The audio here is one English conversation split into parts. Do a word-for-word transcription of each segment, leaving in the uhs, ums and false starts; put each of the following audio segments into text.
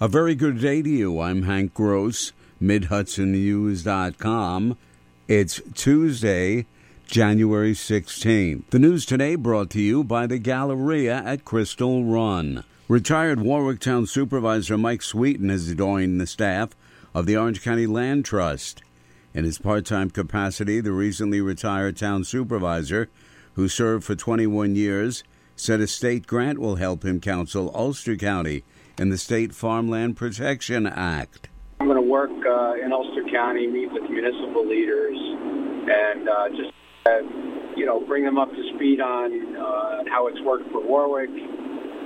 A very good day to you. I'm Hank Gross, Mid Hudson News dot com. It's Tuesday, January sixteenth. The news today brought to you by the Galleria at Crystal Run. Retired Warwicktown Supervisor Mike Sweeten has joined the staff of the Orange County Land Trust. In his part-time capacity, the recently retired town supervisor, who served for twenty-one years, said a state grant will help him counsel Ulster County in the State Farmland Protection Act. I'm going to work uh, in Ulster County, meet with municipal leaders, and uh, just, uh, you know, bring them up to speed on uh, how it's worked for Warwick,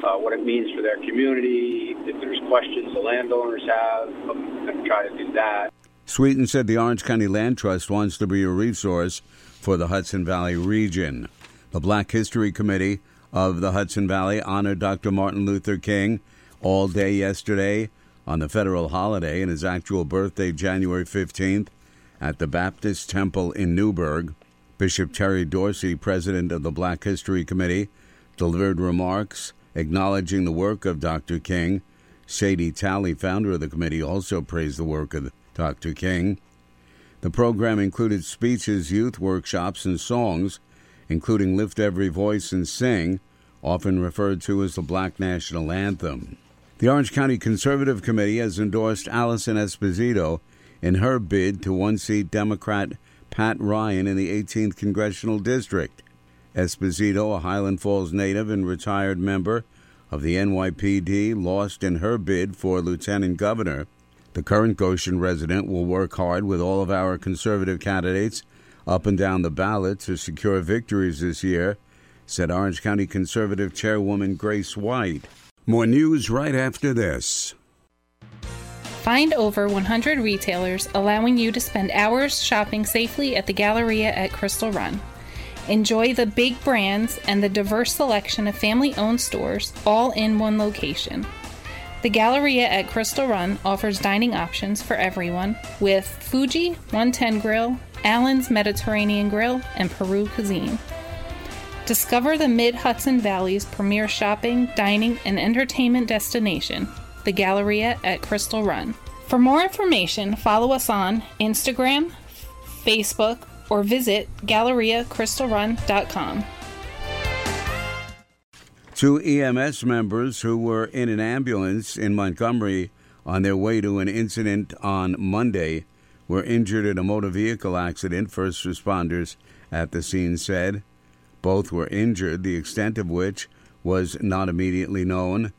uh, what it means for their community, if there's questions the landowners have, I'm going to try to do that. Sweeten said the Orange County Land Trust wants to be a resource for the Hudson Valley region. The Black History Committee of the Hudson Valley honored Doctor Martin Luther King all day yesterday on the federal holiday and his actual birthday, January fifteenth, at the Baptist Temple in Newburgh. Bishop Terry Dorsey, president of the Black History Committee, delivered remarks acknowledging the work of Doctor King. Sadie Talley, founder of the committee, also praised the work of Doctor King. The program included speeches, youth workshops, and songs, including Lift Every Voice and Sing, often referred to as the Black National Anthem. The Orange County Conservative Committee has endorsed Alison Esposito in her bid to one-seat Democrat Pat Ryan in the eighteenth Congressional District. Esposito, a Highland Falls native and retired member of the N Y P D, lost in her bid for lieutenant governor. The current Goshen resident will work hard with all of our conservative candidates up and down the ballot to secure victories this year, said Orange County Conservative Chairwoman Grace White. More news right after this. Find over one hundred retailers allowing you to spend hours shopping safely at the Galleria at Crystal Run. Enjoy the big brands and the diverse selection of family-owned stores all in one location. The Galleria at Crystal Run offers dining options for everyone with Fuji one ten Grill, Allen's Mediterranean Grill, and Peru Cuisine. Discover the Mid-Hudson Valley's premier shopping, dining, and entertainment destination, the Galleria at Crystal Run. For more information, follow us on Instagram, Facebook, or visit Galleria Crystal Run dot com. Two E M S members who were in an ambulance in Montgomery on their way to an incident on Monday were injured in a motor vehicle accident, first responders at the scene said. Both were injured, the extent of which was not immediately known.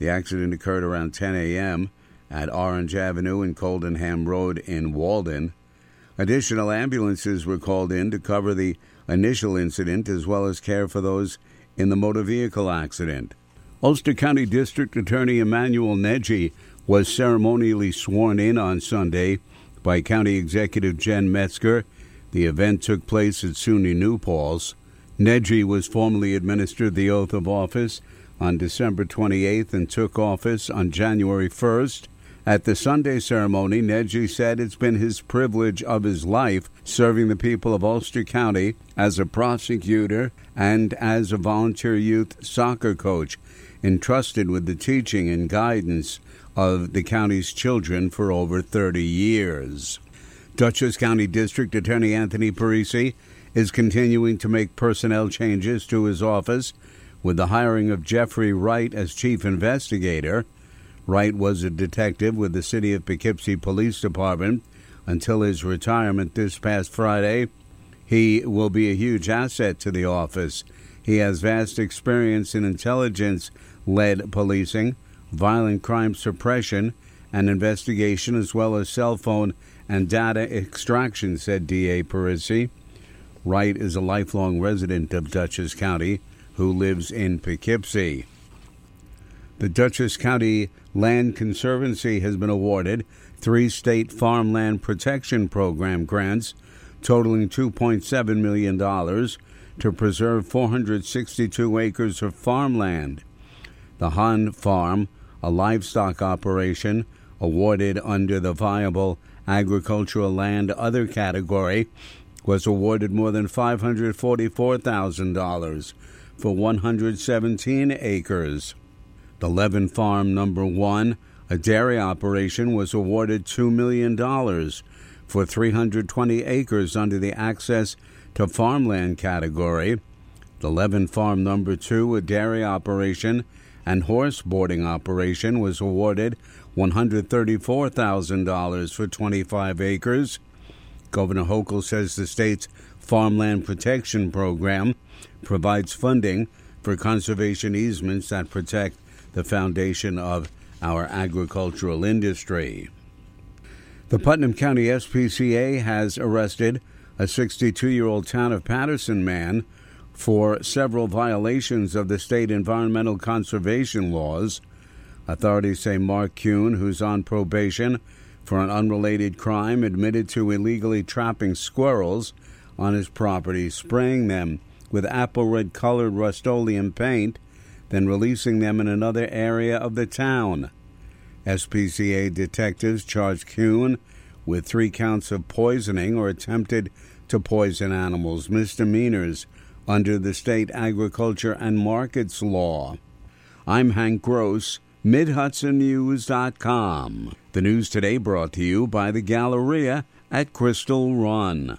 The accident occurred around ten a.m. at Orange Avenue and Coldenham Road in Walden. Additional ambulances were called in to cover the initial incident as well as care for those in the motor vehicle accident. Ulster County District Attorney Emmanuel Neji was ceremonially sworn in on Sunday by County Executive Jen Metzger. The event took place at SUNY New Paltz. Neji was formally administered the oath of office on December twenty-eighth and took office on January first. At the Sunday ceremony, Neji said it's been his privilege of his life serving the people of Ulster County as a prosecutor and as a volunteer youth soccer coach, entrusted with the teaching and guidance of the county's children for over thirty years. Dutchess County District Attorney Anthony Parisi is continuing to make personnel changes to his office with the hiring of Jeffrey Wright as chief investigator. Wright was a detective with the City of Poughkeepsie Police Department until his retirement this past Friday. He will be a huge asset to the office. He has vast experience in intelligence-led policing, violent crime suppression, and investigation, as well as cell phone and data extraction, said D A Parisi. Wright is a lifelong resident of Dutchess County who lives in Poughkeepsie. The Dutchess County Land Conservancy has been awarded three state farmland protection program grants totaling two point seven million dollars to preserve four hundred sixty-two acres of farmland. The Hahn Farm, a livestock operation awarded under the Viable Agricultural Land Other category, was awarded more than five hundred forty-four thousand dollars for one hundred seventeen acres. The Levin Farm Number one, A dairy operation was awarded two million dollars for three hundred twenty acres under the Access to Farmland category. The Levin Farm Number two, a dairy operation and horse boarding operation, was awarded one hundred thirty-four thousand dollars for twenty-five acres. Governor Hochul says the state's Farmland Protection Program provides funding for conservation easements that protect the foundation of our agricultural industry. The Putnam County S P C A has arrested a sixty-two-year-old town of Patterson man for several violations of the state environmental conservation laws. Authorities say Mark Kuhn, who's on probation for an unrelated crime, admitted to illegally trapping squirrels on his property, spraying them with apple red-colored Rust-Oleum paint, then releasing them in another area of the town. S P C A detectives charged Kuhn with three counts of poisoning or attempted to poison animals, misdemeanors under the state agriculture and markets law. I'm Hank Gross, Mid Hudson News dot com. The news today brought to you by the Galleria at Crystal Run.